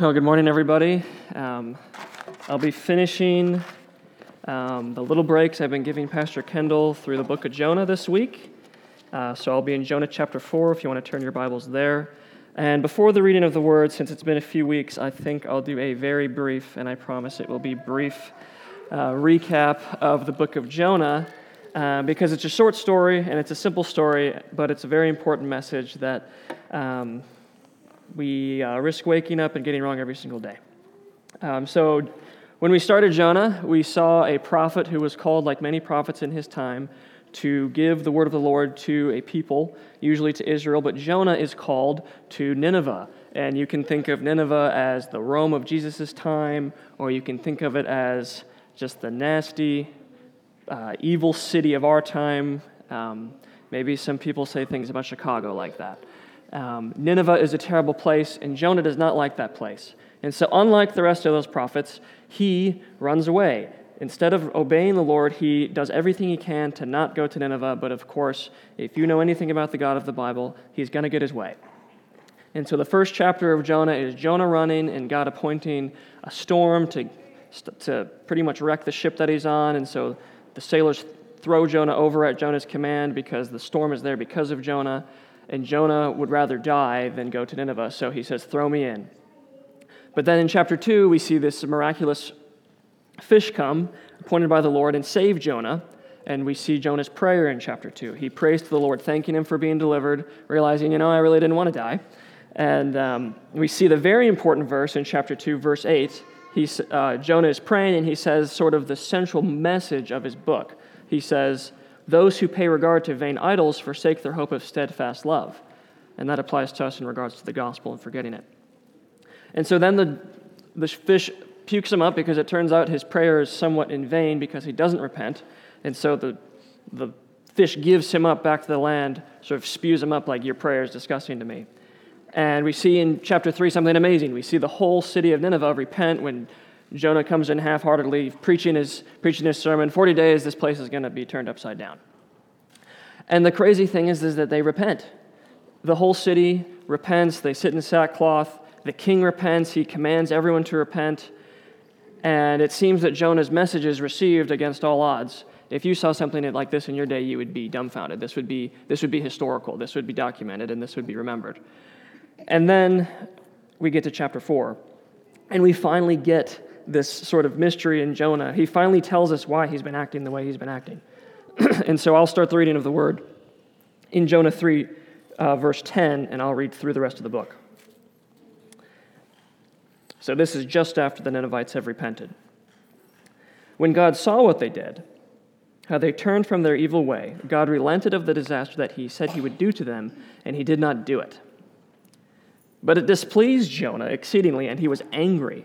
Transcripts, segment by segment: Well, good morning, everybody. I'll be finishing the little breaks I've been giving Pastor Kendall through the book of Jonah this week. So I'll be in Jonah chapter 4 if you want to turn your Bibles there. And before the reading of the word, since it's been a few weeks, I think I'll do a very brief, and I promise it will be brief, recap of the book of Jonah, because it's a short story and it's a simple story, but it's a very important message that we risk waking up and getting wrong every single day. So when we started Jonah, we saw a prophet who was called, like many prophets in his time, to give the word of the Lord to a people, usually to Israel, but Jonah is called to Nineveh. And you can think of Nineveh as the Rome of Jesus' time, or you can think of it as just the nasty, evil city of our time. Maybe some people say things about Chicago like that. Nineveh is a terrible place, and Jonah does not like that place. And so unlike the rest of those prophets, he runs away. Instead of obeying the Lord, he does everything he can to not go to Nineveh. But of course, if you know anything about the God of the Bible, he's going to get his way. And so the first chapter of Jonah is Jonah running and God appointing a storm to pretty much wreck the ship that he's on. And so the sailors throw Jonah over at Jonah's command because the storm is there because of Jonah. And Jonah would rather die than go to Nineveh, so he says, throw me in. But then in chapter 2, we see this miraculous fish come, appointed by the Lord, and save Jonah. And we see Jonah's prayer in chapter 2. He prays to the Lord, thanking him for being delivered, realizing, I really didn't want to die. And we see the very important verse in chapter 2, verse 8. Jonah is praying, and he says sort of the central message of his book. He says, "Those who pay regard to vain idols forsake their hope of steadfast love." And that applies to us in regards to the gospel and forgetting it. And so then the fish pukes him up because it turns out his prayer is somewhat in vain because he doesn't repent. And so the fish gives him up back to the land, sort of spews him up like, your prayer is disgusting to me. And we see in chapter 3 something amazing. We see the whole city of Nineveh repent when Jonah comes in half-heartedly, preaching his sermon. 40 days, this place is going to be turned upside down. And the crazy thing is that they repent. The whole city repents. They sit in sackcloth. The king repents. He commands everyone to repent. And it seems that Jonah's message is received against all odds. If you saw something like this in your day, you would be dumbfounded. This would be historical. This would be documented, and this would be remembered. And then we get to chapter 4, and we finally get this sort of mystery in Jonah. He finally tells us why he's been acting the way he's been acting. And so I'll start the reading of the word in Jonah 3, verse 10, and I'll read through the rest of the book. So this is just after the Ninevites have repented. When God saw what they did, how they turned from their evil way, God relented of the disaster that he said he would do to them, and he did not do it. But it displeased Jonah exceedingly, and he was angry.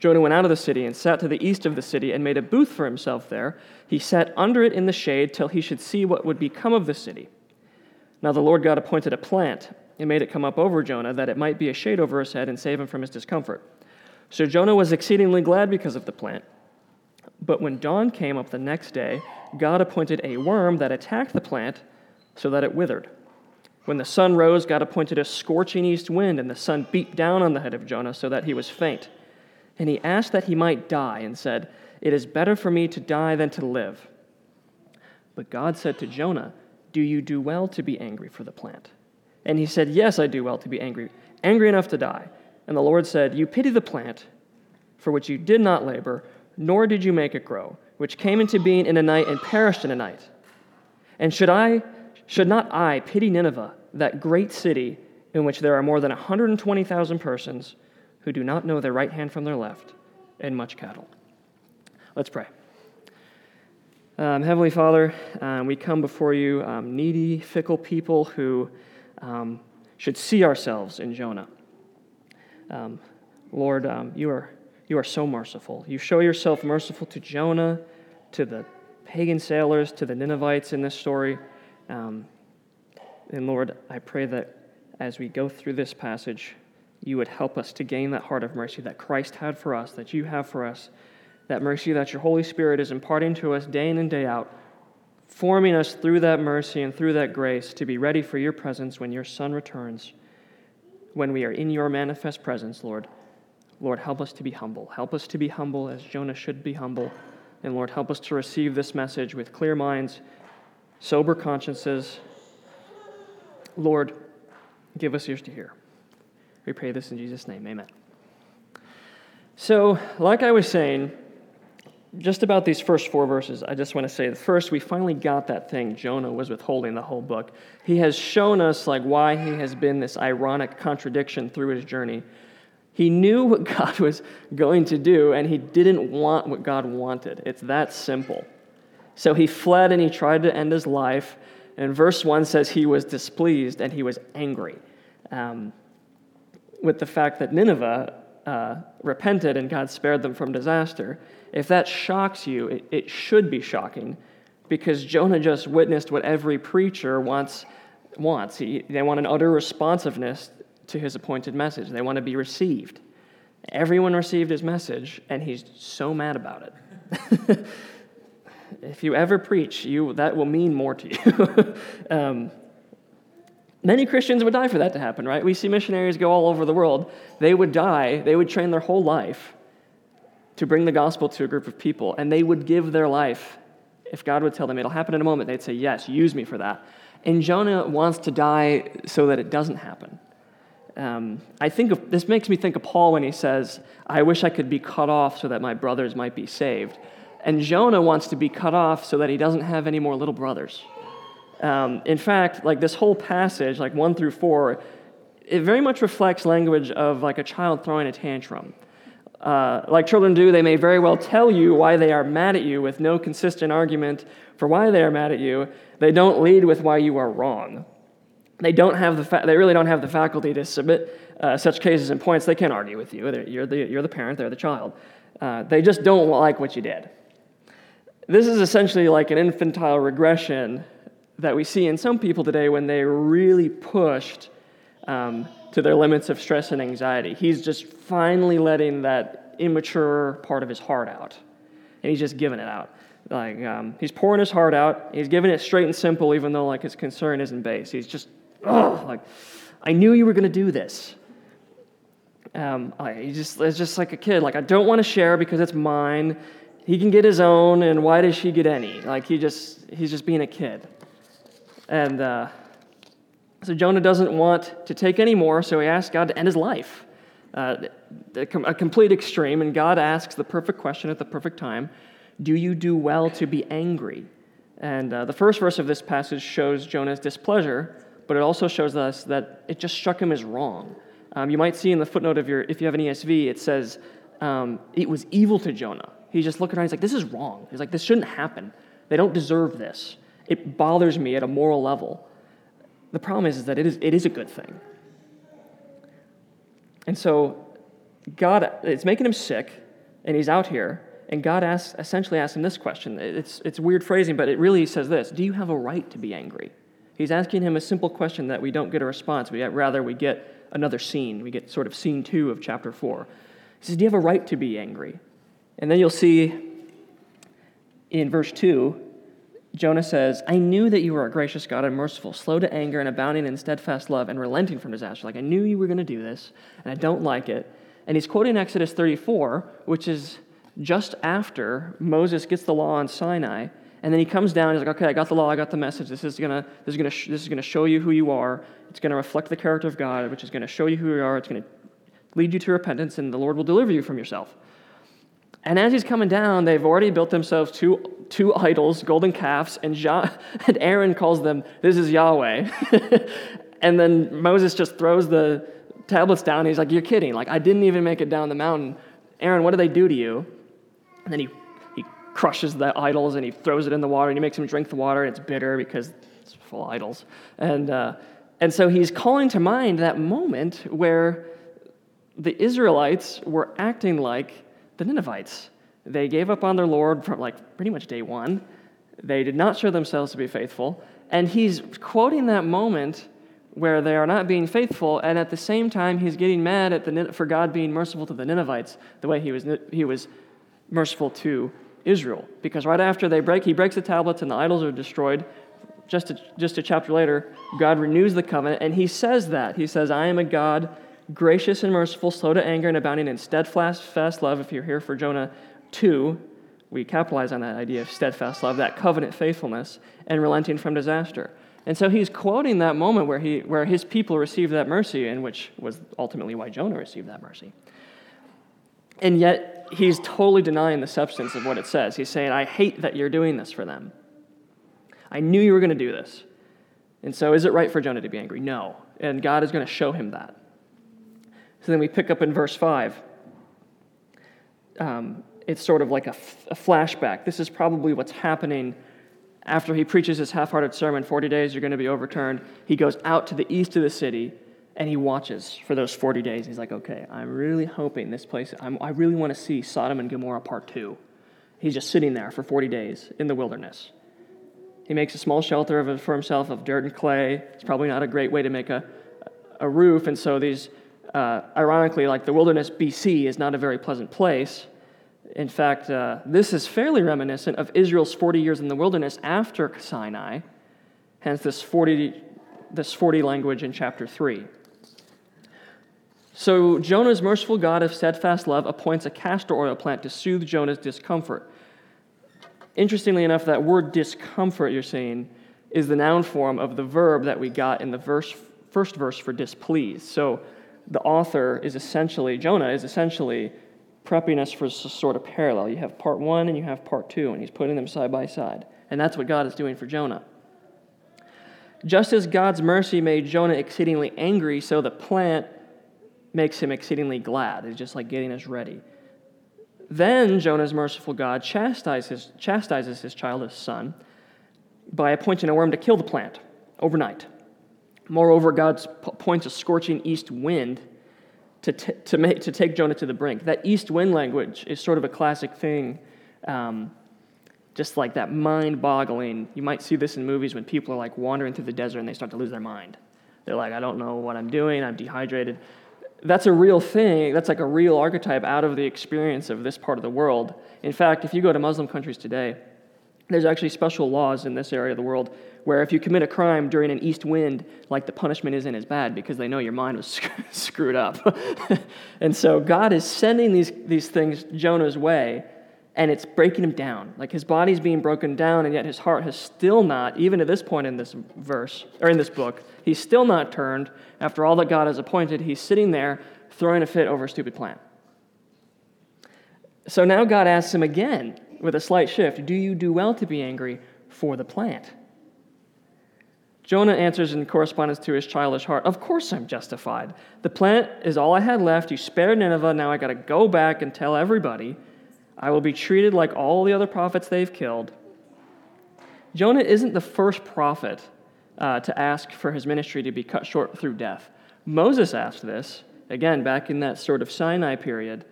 Jonah went out of the city and sat to the east of the city and made a booth for himself there. He sat under it in the shade till he should see what would become of the city. Now the Lord God appointed a plant and made it come up over Jonah, that it might be a shade over his head and save him from his discomfort. So Jonah was exceedingly glad because of the plant. But when dawn came up the next day, God appointed a worm that attacked the plant so that it withered. When the sun rose, God appointed a scorching east wind, and the sun beat down on the head of Jonah so that he was faint. And he asked that he might die and said, "It is better for me to die than to live." But God said to Jonah, "Do you do well to be angry for the plant?" And he said, "Yes, I do well to be angry enough to die." And the Lord said, "You pity the plant, for which you did not labor, nor did you make it grow, which came into being in a night and perished in a night. And should not I pity Nineveh, that great city in which there are more than 120,000 persons, who do not know their right hand from their left, and much cattle?" Let's pray. Heavenly Father, we come before you, needy, fickle people who should see ourselves in Jonah. Lord, you are You are so merciful. You show yourself merciful to Jonah, to the pagan sailors, to the Ninevites in this story. And Lord, I pray that as we go through this passage, you would help us to gain that heart of mercy that Christ had for us, that you have for us, that mercy that your Holy Spirit is imparting to us day in and day out, forming us through that mercy and through that grace to be ready for your presence when your Son returns, when we are in your manifest presence, Lord. Lord, help us to be humble. Help us to be humble as Jonah should be humble. And Lord, help us to receive this message with clear minds, sober consciences. Lord, give us ears to hear. We pray this in Jesus' name. Amen. So, like I was saying, just about these first four verses, I just want to say, first, we finally got that thing Jonah was withholding the whole book. He has shown us like why he has been this ironic contradiction through his journey. He knew what God was going to do, and he didn't want what God wanted. It's that simple. So he fled, and he tried to end his life. And verse 1 says he was displeased, and he was angry with the fact that Nineveh repented and God spared them from disaster. If that shocks you, it should be shocking, because Jonah just witnessed what every preacher wants. They want an utter responsiveness to his appointed message. They want to be received. Everyone received his message, and he's so mad about it. If you ever preach, that will mean more to you. Many Christians would die for that to happen, right? We see missionaries go all over the world. They would die. They would train their whole life to bring the gospel to a group of people, and they would give their life. If God would tell them, it'll happen in a moment, they'd say, yes, use me for that. And Jonah wants to die so that it doesn't happen. This makes me think of Paul when he says, I wish I could be cut off so that my brothers might be saved. And Jonah wants to be cut off so that he doesn't have any more little brothers. In fact, like this whole passage, like 1 through 4, it very much reflects language of like a child throwing a tantrum. Like children do, they may very well tell you why they are mad at you with no consistent argument for why they are mad at you. They don't lead with why you are wrong. They don't have they really don't have the faculty to submit such cases and points. They can't argue with you. You're the parent. They're the child. They just don't like what you did. This is essentially like an infantile regression that we see in some people today when they really pushed to their limits of stress and anxiety. He's just finally letting that immature part of his heart out, and he's just giving it out. Like he's pouring his heart out. He's giving it straight and simple, even though like his concern isn't based. He's just, I knew you were going to do this. It's just like a kid. Like, I don't want to share because it's mine. He can get his own, and why does she get any? Like, he's just being a kid. And so Jonah doesn't want to take any more, so he asks God to end his life. A complete extreme, and God asks the perfect question at the perfect time. Do you do well to be angry? And the first verse of this passage shows Jonah's displeasure, but it also shows us that it just struck him as wrong. You might see in the footnote if you have an ESV, it says, it was evil to Jonah. He's just looking around, he's like, this is wrong. He's like, this shouldn't happen. They don't deserve this. It bothers me at a moral level. The problem is that it is a good thing. And so God, it's making him sick, and he's out here, and God essentially asks him this question. It's weird phrasing, but it really says this: do you have a right to be angry? He's asking him a simple question that we don't get a response. We get another scene. We get sort of scene 2 of chapter 4. He says, do you have a right to be angry? And then you'll see in verse 2, Jonah says, I knew that you were a gracious God and merciful, slow to anger and abounding in steadfast love and relenting from disaster. Like, I knew you were going to do this, and I don't like it. And he's quoting Exodus 34, which is just after Moses gets the law on Sinai, and then he comes down, he's like, okay, I got the law, I got the message, this is gonna show you who you are, it's gonna reflect the character of God, which is gonna show you who you are, it's gonna lead you to repentance, and the Lord will deliver you from yourself. And as he's coming down, they've already built themselves two idols, golden calves, and Aaron calls them, this is Yahweh. And then Moses just throws the tablets down, he's like, you're kidding, like, I didn't even make it down the mountain. Aaron, what did they do to you? And then he crushes the idols, and he throws it in the water, and he makes him drink the water, and it's bitter because it's full of idols. And so he's calling to mind that moment where the Israelites were acting like the Ninevites. They gave up on their Lord from pretty much day one. They did not show themselves to be faithful. And he's quoting that moment where they are not being faithful, and at the same time he's getting mad at for God being merciful to the Ninevites the way he was merciful to Israel. Because right after he breaks the tablets and the idols are destroyed. Just a chapter later, God renews the covenant, and he says that. He says, I am a God, gracious and merciful, slow to anger and abounding in steadfast love. If you're here for Jonah 2, we capitalize on that idea of steadfast love, that covenant faithfulness, and relenting from disaster. And so he's quoting that moment where his people received that mercy, and which was ultimately why Jonah received that mercy. And yet he's totally denying the substance of what it says. He's saying, I hate that you're doing this for them. I knew you were going to do this. And so is it right for Jonah to be angry? No. And God is going to show him that. So then we pick up in verse 5. It's sort of like a flashback. This is probably what's happening after he preaches his half-hearted sermon, 40 days you're going to be overturned. He goes out to the east of the city, and he watches for those 40 days. He's like, okay, I'm really hoping this place, I really want to see Sodom and Gomorrah part 2. He's just sitting there for 40 days in the wilderness. He makes a small shelter for himself of dirt and clay. It's probably not a great way to make a roof, and so these, ironically, the wilderness BC is not a very pleasant place. In fact, this is fairly reminiscent of Israel's 40 years in the wilderness after Sinai, hence this 40 language in chapter 3. So Jonah's merciful God of steadfast love appoints a castor oil plant to soothe Jonah's discomfort. Interestingly enough, that word discomfort you're seeing is the noun form of the verb that we got in the first verse for displeased. So the author is essentially, Jonah is essentially prepping us for a sort of parallel. You have part 1 and you have part 2, and he's putting them side by side. And that's what God is doing for Jonah. Just as God's mercy made Jonah exceedingly angry, so the plant makes him exceedingly glad. It's just like getting us ready. Then Jonah's merciful God chastises his childless son by appointing a worm to kill the plant overnight. Moreover, God appoints a scorching east wind to take Jonah to the brink. That east wind language is sort of a classic thing, just like that mind-boggling. You might see this in movies when people are wandering through the desert and they start to lose their mind. They're like, I don't know what I'm doing, I'm dehydrated. That's a real thing. That's a real archetype out of the experience of this part of the world. In fact, if you go to Muslim countries today, there's actually special laws in this area of the world where if you commit a crime during an east wind, the punishment isn't as bad because they know your mind was screwed up. And so God is sending these things Jonah's way, and it's breaking him down. His body's being broken down, and yet his heart has still not, even at this point in this verse, or in this book, he's still not turned. After all that God has appointed, he's sitting there throwing a fit over a stupid plant. So now God asks him again, with a slight shift, do you do well to be angry for the plant? Jonah answers in correspondence to his childish heart, of course I'm justified. The plant is all I had left. You spared Nineveh. Now I got to go back and tell everybody I will be treated like all the other prophets they've killed. Jonah isn't the first prophet to ask for his ministry to be cut short through death. Moses asked this, again, back in that sort of Sinai period.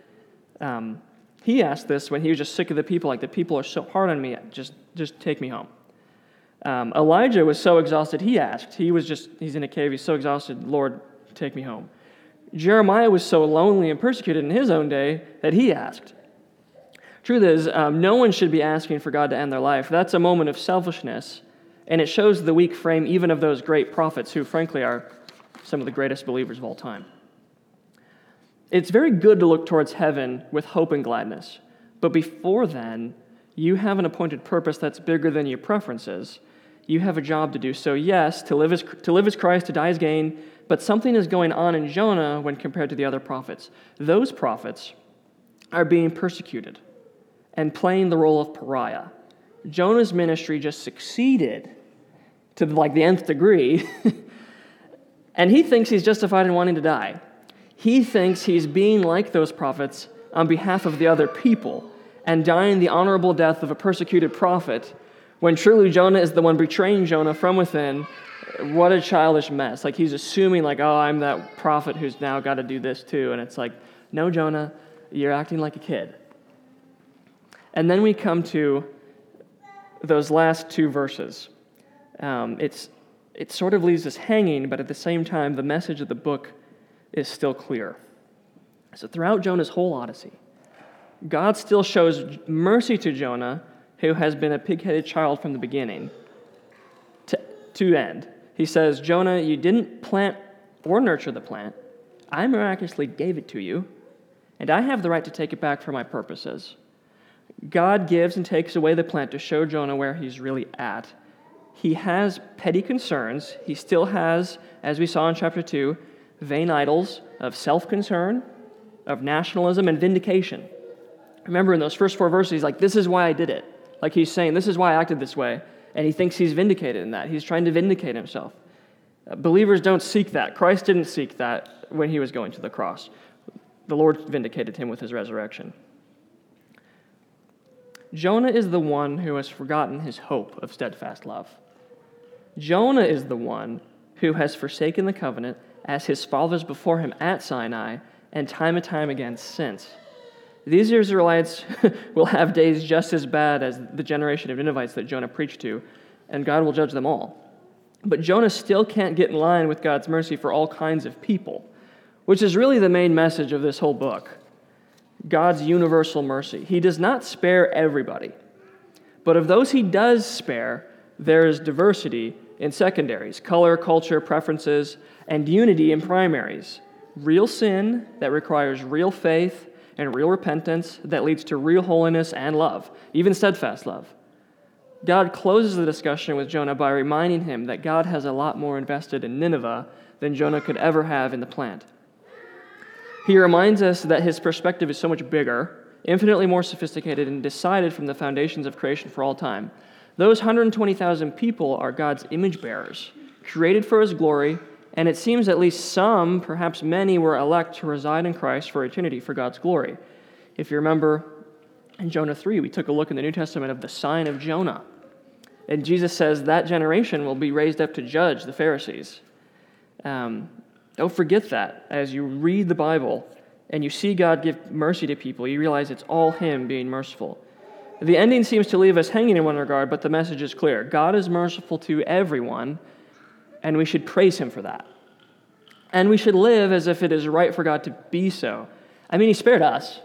He asked this when he was just sick of the people, the people are so hard on me, just take me home. Elijah was so exhausted, he asked. He's in a cave, he's so exhausted, Lord, take me home. Jeremiah was so lonely and persecuted in his own day that he asked. Truth is, no one should be asking for God to end their life. That's a moment of selfishness, and it shows the weak frame even of those great prophets who, frankly, are some of the greatest believers of all time. It's very good to look towards heaven with hope and gladness, but before then, you have an appointed purpose that's bigger than your preferences. You have a job to do. So yes, to live is Christ, to die is gain, but something is going on in Jonah when compared to the other prophets. Those prophets are being persecuted and playing the role of pariah. Jonah's ministry just succeeded to the nth degree, and he thinks he's justified in wanting to die. He thinks he's being like those prophets on behalf of the other people and dying the honorable death of a persecuted prophet when truly Jonah is the one betraying Jonah from within. What a childish mess. He's assuming, oh, I'm that prophet who's now got to do this too, and it's no, Jonah, you're acting like a kid. And then we come to those last two verses. It sort of leaves us hanging, but at the same time, the message of the book is still clear. So throughout Jonah's whole Odyssey, God still shows mercy to Jonah, who has been a pig-headed child from the beginning to end. He says, Jonah, you didn't plant or nurture the plant. I miraculously gave it to you, and I have the right to take it back for my purposes. God gives and takes away the plant to show Jonah where he's really at. He has petty concerns. He still has, as we saw in chapter 2, vain idols of self-concern, of nationalism, and vindication. Remember in those first four verses, he's like, this is why I did it. Like he's saying, this is why I acted this way. And he thinks he's vindicated in that. He's trying to vindicate himself. Believers don't seek that. Christ didn't seek that when he was going to the cross. The Lord vindicated him with his resurrection. Jonah is the one who has forgotten his hope of steadfast love. Jonah is the one who has forsaken the covenant as his fathers before him at Sinai and time again since. These Israelites will have days just as bad as the generation of Ninevites that Jonah preached to, and God will judge them all. But Jonah still can't get in line with God's mercy for all kinds of people, which is really the main message of this whole book. God's universal mercy. He does not spare everybody. But of those he does spare, there is diversity in secondaries, color, culture, preferences, and unity in primaries. Real sin that requires real faith and real repentance that leads to real holiness and love, even steadfast love. God closes the discussion with Jonah by reminding him that God has a lot more invested in Nineveh than Jonah could ever have in the plant. He reminds us that his perspective is so much bigger, infinitely more sophisticated, and decided from the foundations of creation for all time. Those 120,000 people are God's image bearers, created for his glory, and it seems at least some, perhaps many, were elect to reside in Christ for eternity for God's glory. If you remember, in Jonah 3, we took a look in the New Testament of the sign of Jonah. And Jesus says that generation will be raised up to judge the Pharisees. Don't forget that. As you read the Bible and you see God give mercy to people, you realize it's all him being merciful. The ending seems to leave us hanging in one regard, but the message is clear. God is merciful to everyone, and we should praise him for that. And we should live as if it is right for God to be so. I mean, he spared us.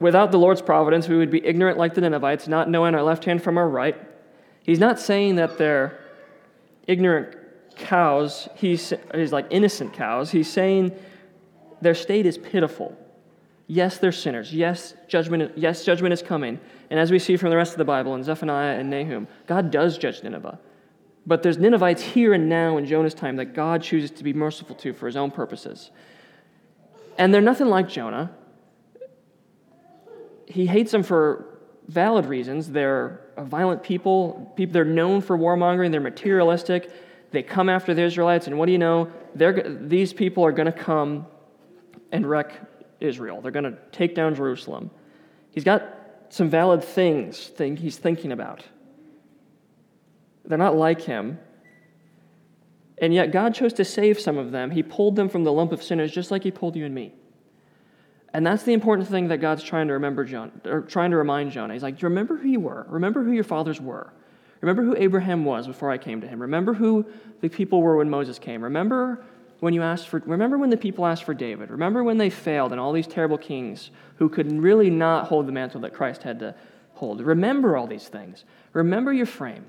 Without the Lord's providence, we would be ignorant like the Ninevites, not knowing our left hand from our right. He's not saying that they're ignorant cows. He's like innocent cows. He's saying their state is pitiful. Yes, they're sinners. Yes, judgment is coming. And as we see from the rest of the Bible in Zephaniah and Nahum, God does judge Nineveh. But there's Ninevites here and now in Jonah's time that God chooses to be merciful to for his own purposes. And they're nothing like Jonah. He hates them for valid reasons. They're a violent people. They're known for warmongering. They're materialistic. They come after the Israelites, and what do you know? These people are going to come and wreck Israel. They're going to take down Jerusalem. He's got some valid things he's thinking about. They're not like him. And yet God chose to save some of them. He pulled them from the lump of sinners just like he pulled you and me. And that's the important thing that God's trying to remind Jonah. He's like, remember who you were. Remember who your fathers were. Remember who Abraham was before I came to him. Remember who the people were when Moses came. Remember when the people asked for David. Remember when they failed and all these terrible kings who could really not hold the mantle that Christ had to hold. Remember all these things. Remember your frame.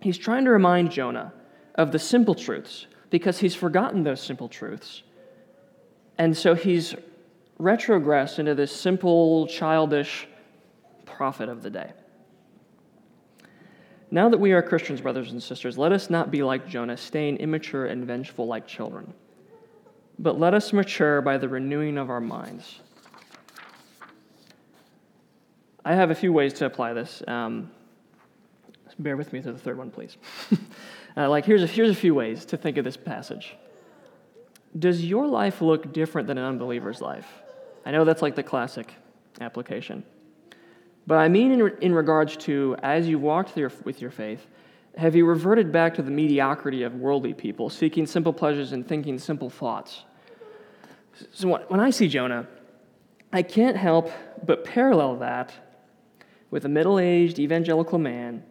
He's trying to remind Jonah of the simple truths because he's forgotten those simple truths. And so he's retrogressed into this simple, childish prophet of the day. Now that we are Christians, brothers and sisters, let us not be like Jonah, staying immature and vengeful like children. But let us mature by the renewing of our minds. I have a few ways to apply this. Bear with me to the third one, please. Here's a few ways to think of this passage. Does your life look different than an unbeliever's life? I know that's like the classic application. But I mean in regards to, as you walked with your faith, have you reverted back to the mediocrity of worldly people, seeking simple pleasures and thinking simple thoughts? So when I see Jonah, I can't help but parallel that with a middle-aged evangelical man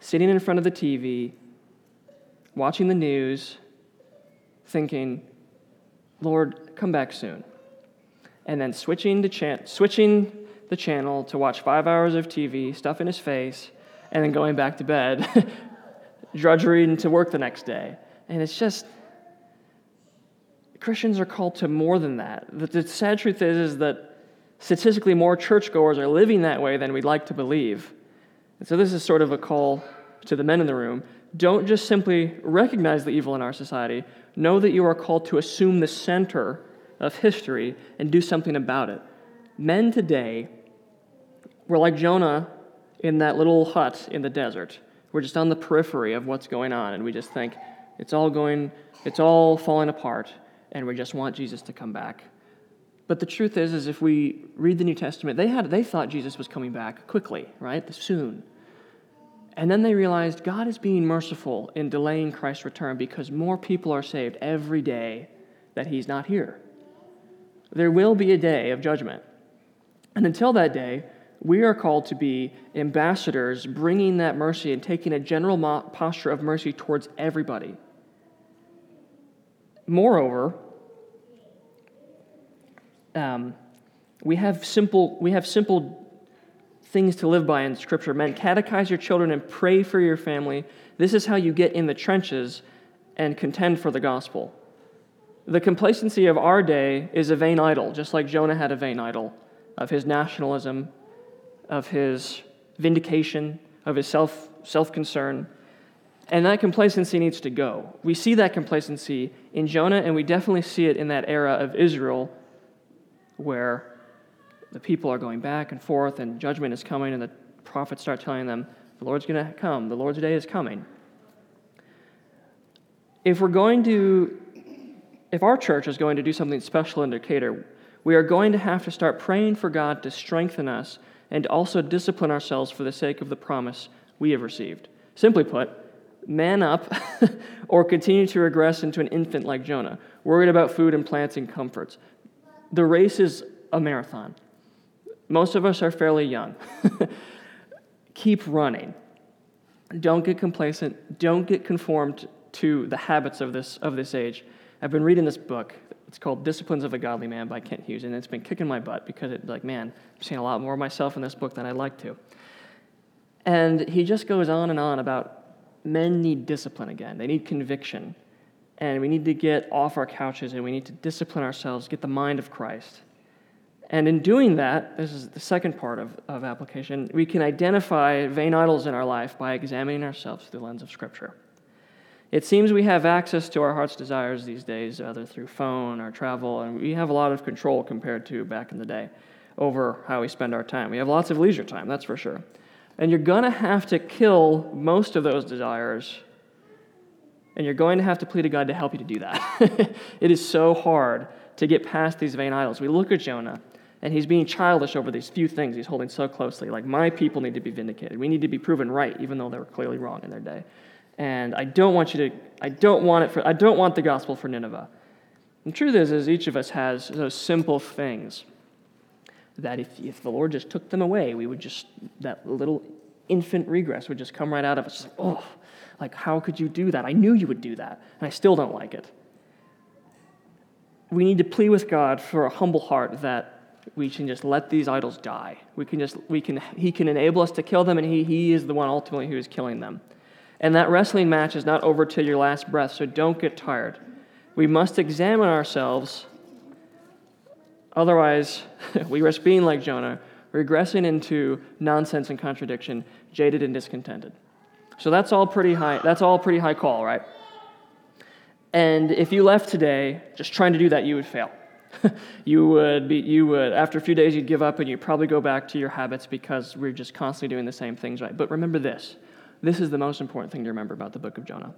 sitting in front of the TV, watching the news, thinking, Lord, come back soon. And then switching the channel to watch 5 hours of TV, stuff in his face, and then going back to bed, drudgery to work the next day. And it's just, Christians are called to more than that. The sad truth is that statistically more churchgoers are living that way than we'd like to believe. And so this is sort of a call to the men in the room. Don't just simply recognize the evil in our society. Know that you are called to assume the center of history and do something about it. Men today were like Jonah in that little hut in the desert. We're just on the periphery of what's going on, and we just think it's all falling apart, and we just want Jesus to come back. But the truth is if we read the New Testament, they thought Jesus was coming back quickly, right? Soon. And then they realized God is being merciful in delaying Christ's return because more people are saved every day that he's not here. There will be a day of judgment. And until that day, we are called to be ambassadors, bringing that mercy and taking a general posture of mercy towards everybody. Moreover, we have simple things to live by in Scripture. Men, catechize your children and pray for your family. This is how you get in the trenches and contend for the gospel. The complacency of our day is a vain idol, just like Jonah had a vain idol of his nationalism, of his vindication, of his self-concern. And that complacency needs to go. We see that complacency in Jonah, and we definitely see it in that era of Israel where the people are going back and forth, and judgment is coming, and the prophets start telling them, the Lord's going to come, the Lord's day is coming. If our church is going to do something special in Decatur, we are going to have to start praying for God to strengthen us and also discipline ourselves for the sake of the promise we have received. Simply put, man up or continue to regress into an infant like Jonah, worried about food and plants and comforts. The race is a marathon. Most of us are fairly young. Keep running. Don't get complacent. Don't get conformed to the habits of this age. I've been reading this book. It's called Disciplines of a Godly Man by Kent Hughes, and it's been kicking my butt because it's like, man, I'm seeing a lot more of myself in this book than I'd like to. And he just goes on and on about men need discipline again. They need conviction. And we need to get off our couches, and we need to discipline ourselves, get the mind of Christ. And in doing that, this is the second part of application, we can identify vain idols in our life by examining ourselves through the lens of Scripture. It seems we have access to our heart's desires these days, either through phone or travel, and we have a lot of control compared to back in the day over how we spend our time. We have lots of leisure time, that's for sure. And you're going to have to kill most of those desires, and you're going to have to plead to God to help you to do that. It is so hard to get past these vain idols. We look at Jonah, and he's being childish over these few things he's holding so closely, like my people need to be vindicated. We need to be proven right, even though they were clearly wrong in their day. And I don't want the gospel for Nineveh. The truth is each of us has those simple things that if the Lord just took them away, that little infant regress would just come right out of us. How could you do that? I knew you would do that, and I still don't like it. We need to plead with God for a humble heart that we can just let these idols die. He can enable us to kill them, and He is the one ultimately who is killing them. And that wrestling match is not over till your last breath, so don't get tired. We must examine ourselves, otherwise we risk being like Jonah, regressing into nonsense and contradiction, jaded and discontented. So that's all pretty high call, right? And if you left today just trying to do that, you would fail. After a few days you'd give up, and you'd probably go back to your habits because we're just constantly doing the same things, right? But remember this. This is the most important thing to remember about the book of Jonah.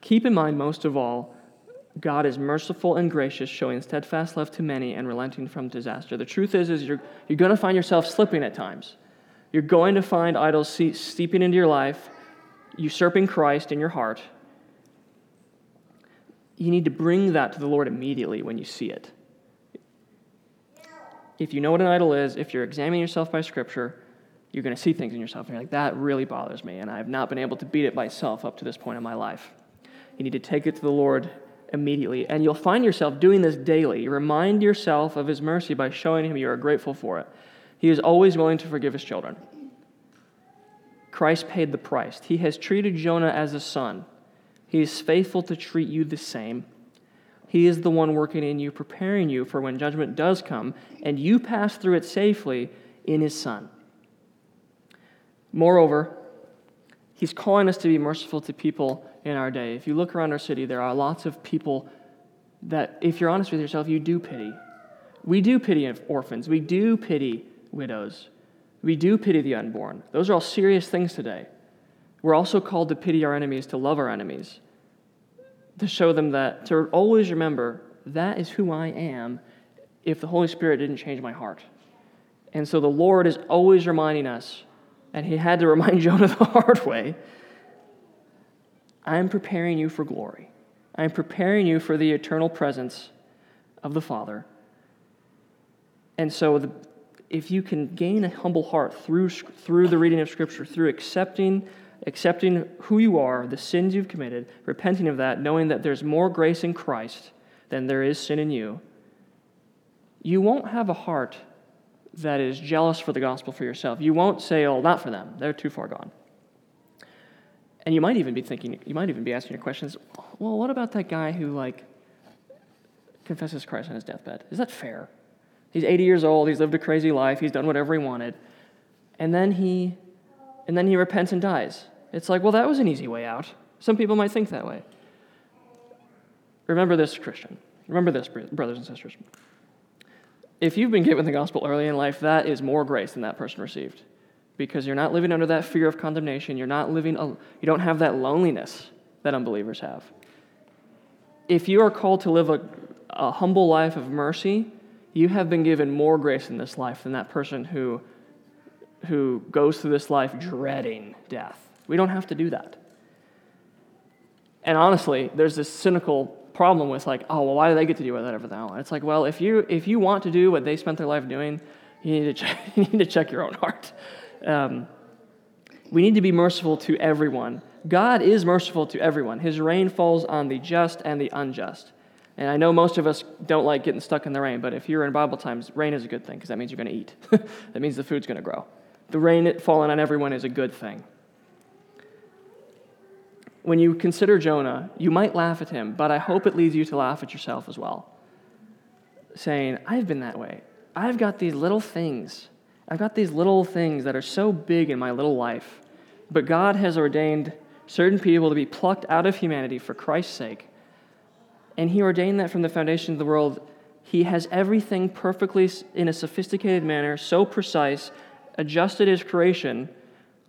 Keep in mind, most of all, God is merciful and gracious, showing steadfast love to many and relenting from disaster. The truth is you're going to find yourself slipping at times. You're going to find idols seeping into your life, usurping Christ in your heart. You need to bring that to the Lord immediately when you see it. If you know what an idol is, if you're examining yourself by Scripture, you're going to see things in yourself, and you're like, that really bothers me, and I have not been able to beat it myself up to this point in my life. You need to take it to the Lord immediately, and you'll find yourself doing this daily. Remind yourself of His mercy by showing Him you are grateful for it. He is always willing to forgive His children. Christ paid the price. He has treated Jonah as a son. He is faithful to treat you the same. He is the one working in you, preparing you for when judgment does come, and you pass through it safely in His Son. Moreover, He's calling us to be merciful to people in our day. If you look around our city, there are lots of people that, if you're honest with yourself, you do pity. We do pity orphans. We do pity widows. We do pity the unborn. Those are all serious things today. We're also called to pity our enemies, to love our enemies, to show them that, to always remember, that is who I am if the Holy Spirit didn't change my heart. And so the Lord is always reminding us, and He had to remind Jonah the hard way, I am preparing you for glory. I am preparing you for the eternal presence of the Father. And so if you can gain a humble heart through the reading of Scripture, through accepting who you are, the sins you've committed, repenting of that, knowing that there's more grace in Christ than there is sin in you, you won't have a heart that is jealous for the gospel for yourself. You won't say, oh, not for them. They're too far gone. And you might even be asking your questions, well, what about that guy who, confesses Christ on his deathbed? Is that fair? He's 80 years old. He's lived a crazy life. He's done whatever he wanted. And then he repents and dies. It's like, well, that was an easy way out. Some people might think that way. Remember this, Christian. Remember this, brothers and sisters. If you've been given the gospel early in life, that is more grace than that person received, because you're not living under that fear of condemnation. You're not living. You don't have that loneliness that unbelievers have. If you are called to live a humble life of mercy, you have been given more grace in this life than that person who goes through this life dreading death. We don't have to do that. And honestly, there's this cynical problem with why do they get to do whatever they want? It's like, well, if you want to do what they spent their life doing, you need to check your own heart. We need to be merciful to everyone. God is merciful to everyone. His rain falls on the just and the unjust. And I know most of us don't like getting stuck in the rain, but if you're in Bible times, rain is a good thing because that means you're going to eat. That means the food's going to grow. The rain falling on everyone is a good thing. When you consider Jonah, you might laugh at him, but I hope it leads you to laugh at yourself as well, saying, I've been that way. I've got these little things. I've got these little things that are so big in my little life, but God has ordained certain people to be plucked out of humanity for Christ's sake, and He ordained that from the foundation of the world. He has everything perfectly in a sophisticated manner, so precise, adjusted His creation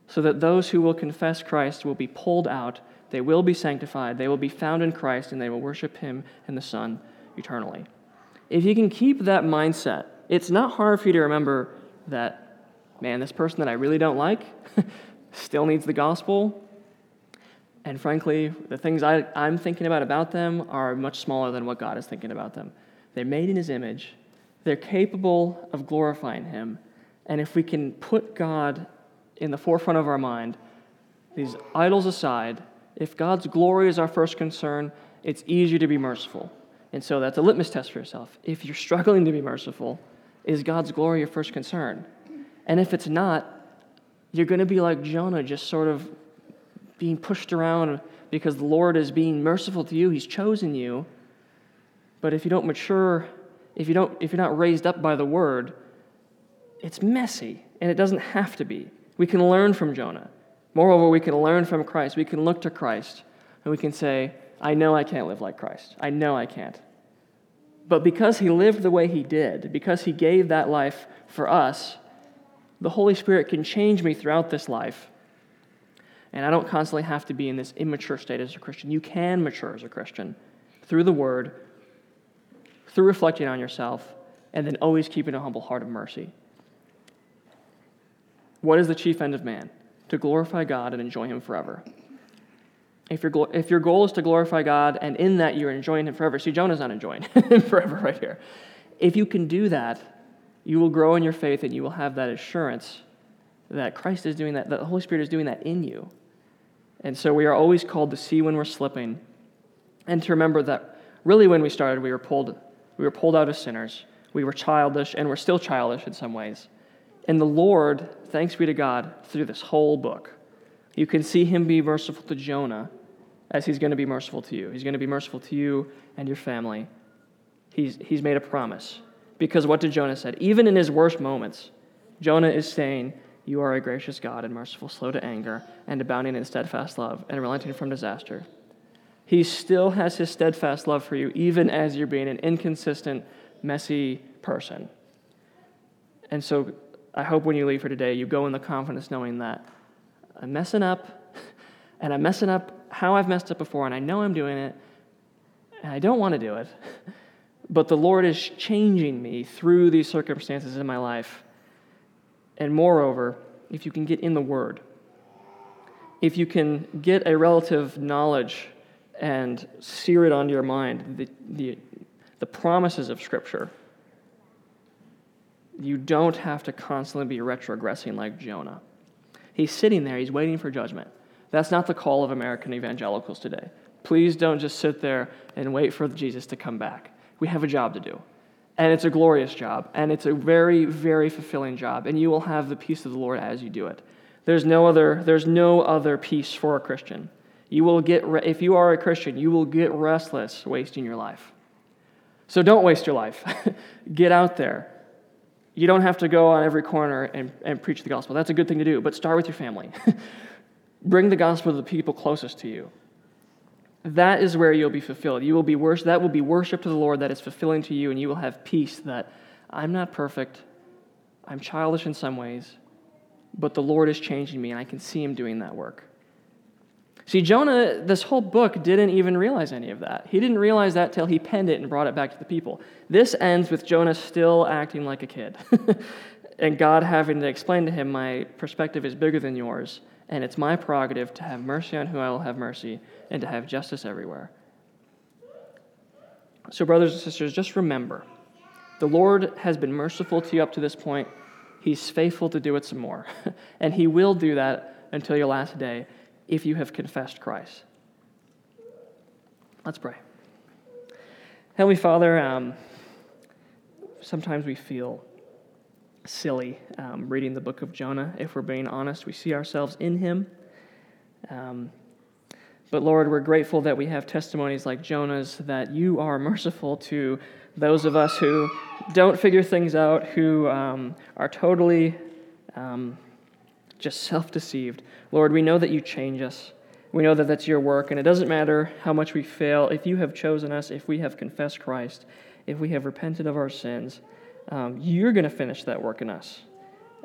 so that those who will confess Christ will be pulled out, they will be sanctified, they will be found in Christ, and they will worship Him and the Son eternally. If you can keep that mindset, it's not hard for you to remember that, man, this person that I really don't like still needs the gospel. And frankly, the things I'm thinking about them are much smaller than what God is thinking about them. They're made in His image. They're capable of glorifying Him. And if we can put God in the forefront of our mind, these idols aside, if God's glory is our first concern, it's easier to be merciful. And so that's a litmus test for yourself. If you're struggling to be merciful, is God's glory your first concern? And if it's not, you're going to be like Jonah, just sort of being pushed around because the Lord is being merciful to you. He's chosen you. But if you don't mature, if you're not raised up by the Word, it's messy, and it doesn't have to be. We can learn from Jonah. Moreover, we can learn from Christ. We can look to Christ, and we can say, I know I can't live like Christ. I know I can't. But because He lived the way He did, because He gave that life for us, the Holy Spirit can change me throughout this life. And I don't constantly have to be in this immature state as a Christian. You can mature as a Christian through the Word, through reflecting on yourself, and then always keeping a humble heart of mercy. What is the chief end of man? To glorify God and enjoy Him forever. If your goal is to glorify God, and in that you're enjoying Him forever. See, Jonah's not enjoying Him forever right here. If you can do that, you will grow in your faith and you will have that assurance that Christ is doing that, that the Holy Spirit is doing that in you. And so we are always called to see when we're slipping and to remember that really when we started, we were pulled out as sinners. We were childish, and we're still childish in some ways. And the Lord, thanks be to God, through this whole book, you can see him be merciful to Jonah as he's going to be merciful to you. He's going to be merciful to you and your family. He's made a promise. Because what did Jonah say? Even in his worst moments, Jonah is saying, you are a gracious God and merciful, slow to anger, and abounding in steadfast love, and relenting from disaster. He still has his steadfast love for you, even as you're being an inconsistent, messy person. And so I hope when you leave here today, you go in the confidence knowing that I'm messing up how I've messed up before, and I know I'm doing it, and I don't want to do it, but the Lord is changing me through these circumstances in my life. And moreover, if you can get in the Word, if you can get a relative knowledge and sear it onto your mind, the promises of Scripture, you don't have to constantly be retrogressing like Jonah. He's sitting there, he's waiting for judgment. That's not the call of American evangelicals today. Please don't just sit there and wait for Jesus to come back. We have a job to do. And it's a glorious job, and it's a very, very fulfilling job, and you will have the peace of the Lord as you do it. There's no other peace for a Christian. If you are a Christian, you will get restless wasting your life. So don't waste your life. Get out there. You don't have to go on every corner and preach the gospel. That's a good thing to do, but start with your family. Bring the gospel to the people closest to you. That is where you'll be fulfilled. You will be worship. That will be worship to the Lord that is fulfilling to you, and you will have peace that I'm not perfect, I'm childish in some ways, but the Lord is changing me, and I can see him doing that work. See, Jonah, this whole book, didn't even realize any of that. He didn't realize that till he penned it and brought it back to the people. This ends with Jonah still acting like a kid, and God having to explain to him, my perspective is bigger than yours, and it's my prerogative to have mercy on who I will have mercy, and to have justice everywhere. So brothers and sisters, just remember, the Lord has been merciful to you up to this point. He's faithful to do it some more, and he will do that until your last day, if you have confessed Christ. Let's pray. Heavenly Father, sometimes we feel silly reading the book of Jonah. If we're being honest, we see ourselves in him. But Lord, we're grateful that we have testimonies like Jonah's, that you are merciful to those of us who don't figure things out, who are totally... just self-deceived. Lord, we know that you change us. We know that that's your work, and it doesn't matter how much we fail. If you have chosen us, if we have confessed Christ, if we have repented of our sins, you're going to finish that work in us.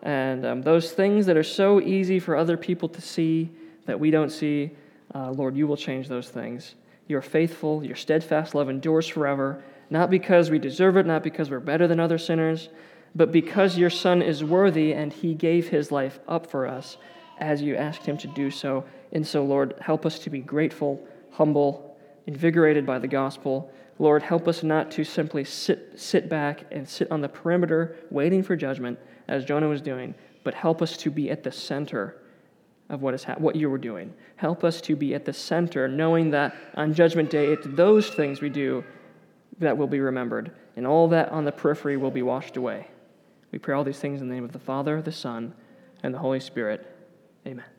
And those things that are so easy for other people to see that we don't see, Lord, you will change those things. You're faithful. Your steadfast love endures forever, not because we deserve it, not because we're better than other sinners, but because your Son is worthy and he gave his life up for us as you asked him to do so. And so, Lord, help us to be grateful, humble, invigorated by the gospel. Lord, help us not to simply sit back and sit on the perimeter waiting for judgment as Jonah was doing, but help us to be at the center of what you were doing. Help us to be at the center, knowing that on Judgment Day, it's those things we do that will be remembered, and all that on the periphery will be washed away. We pray all these things in the name of the Father, the Son, and the Holy Spirit. Amen.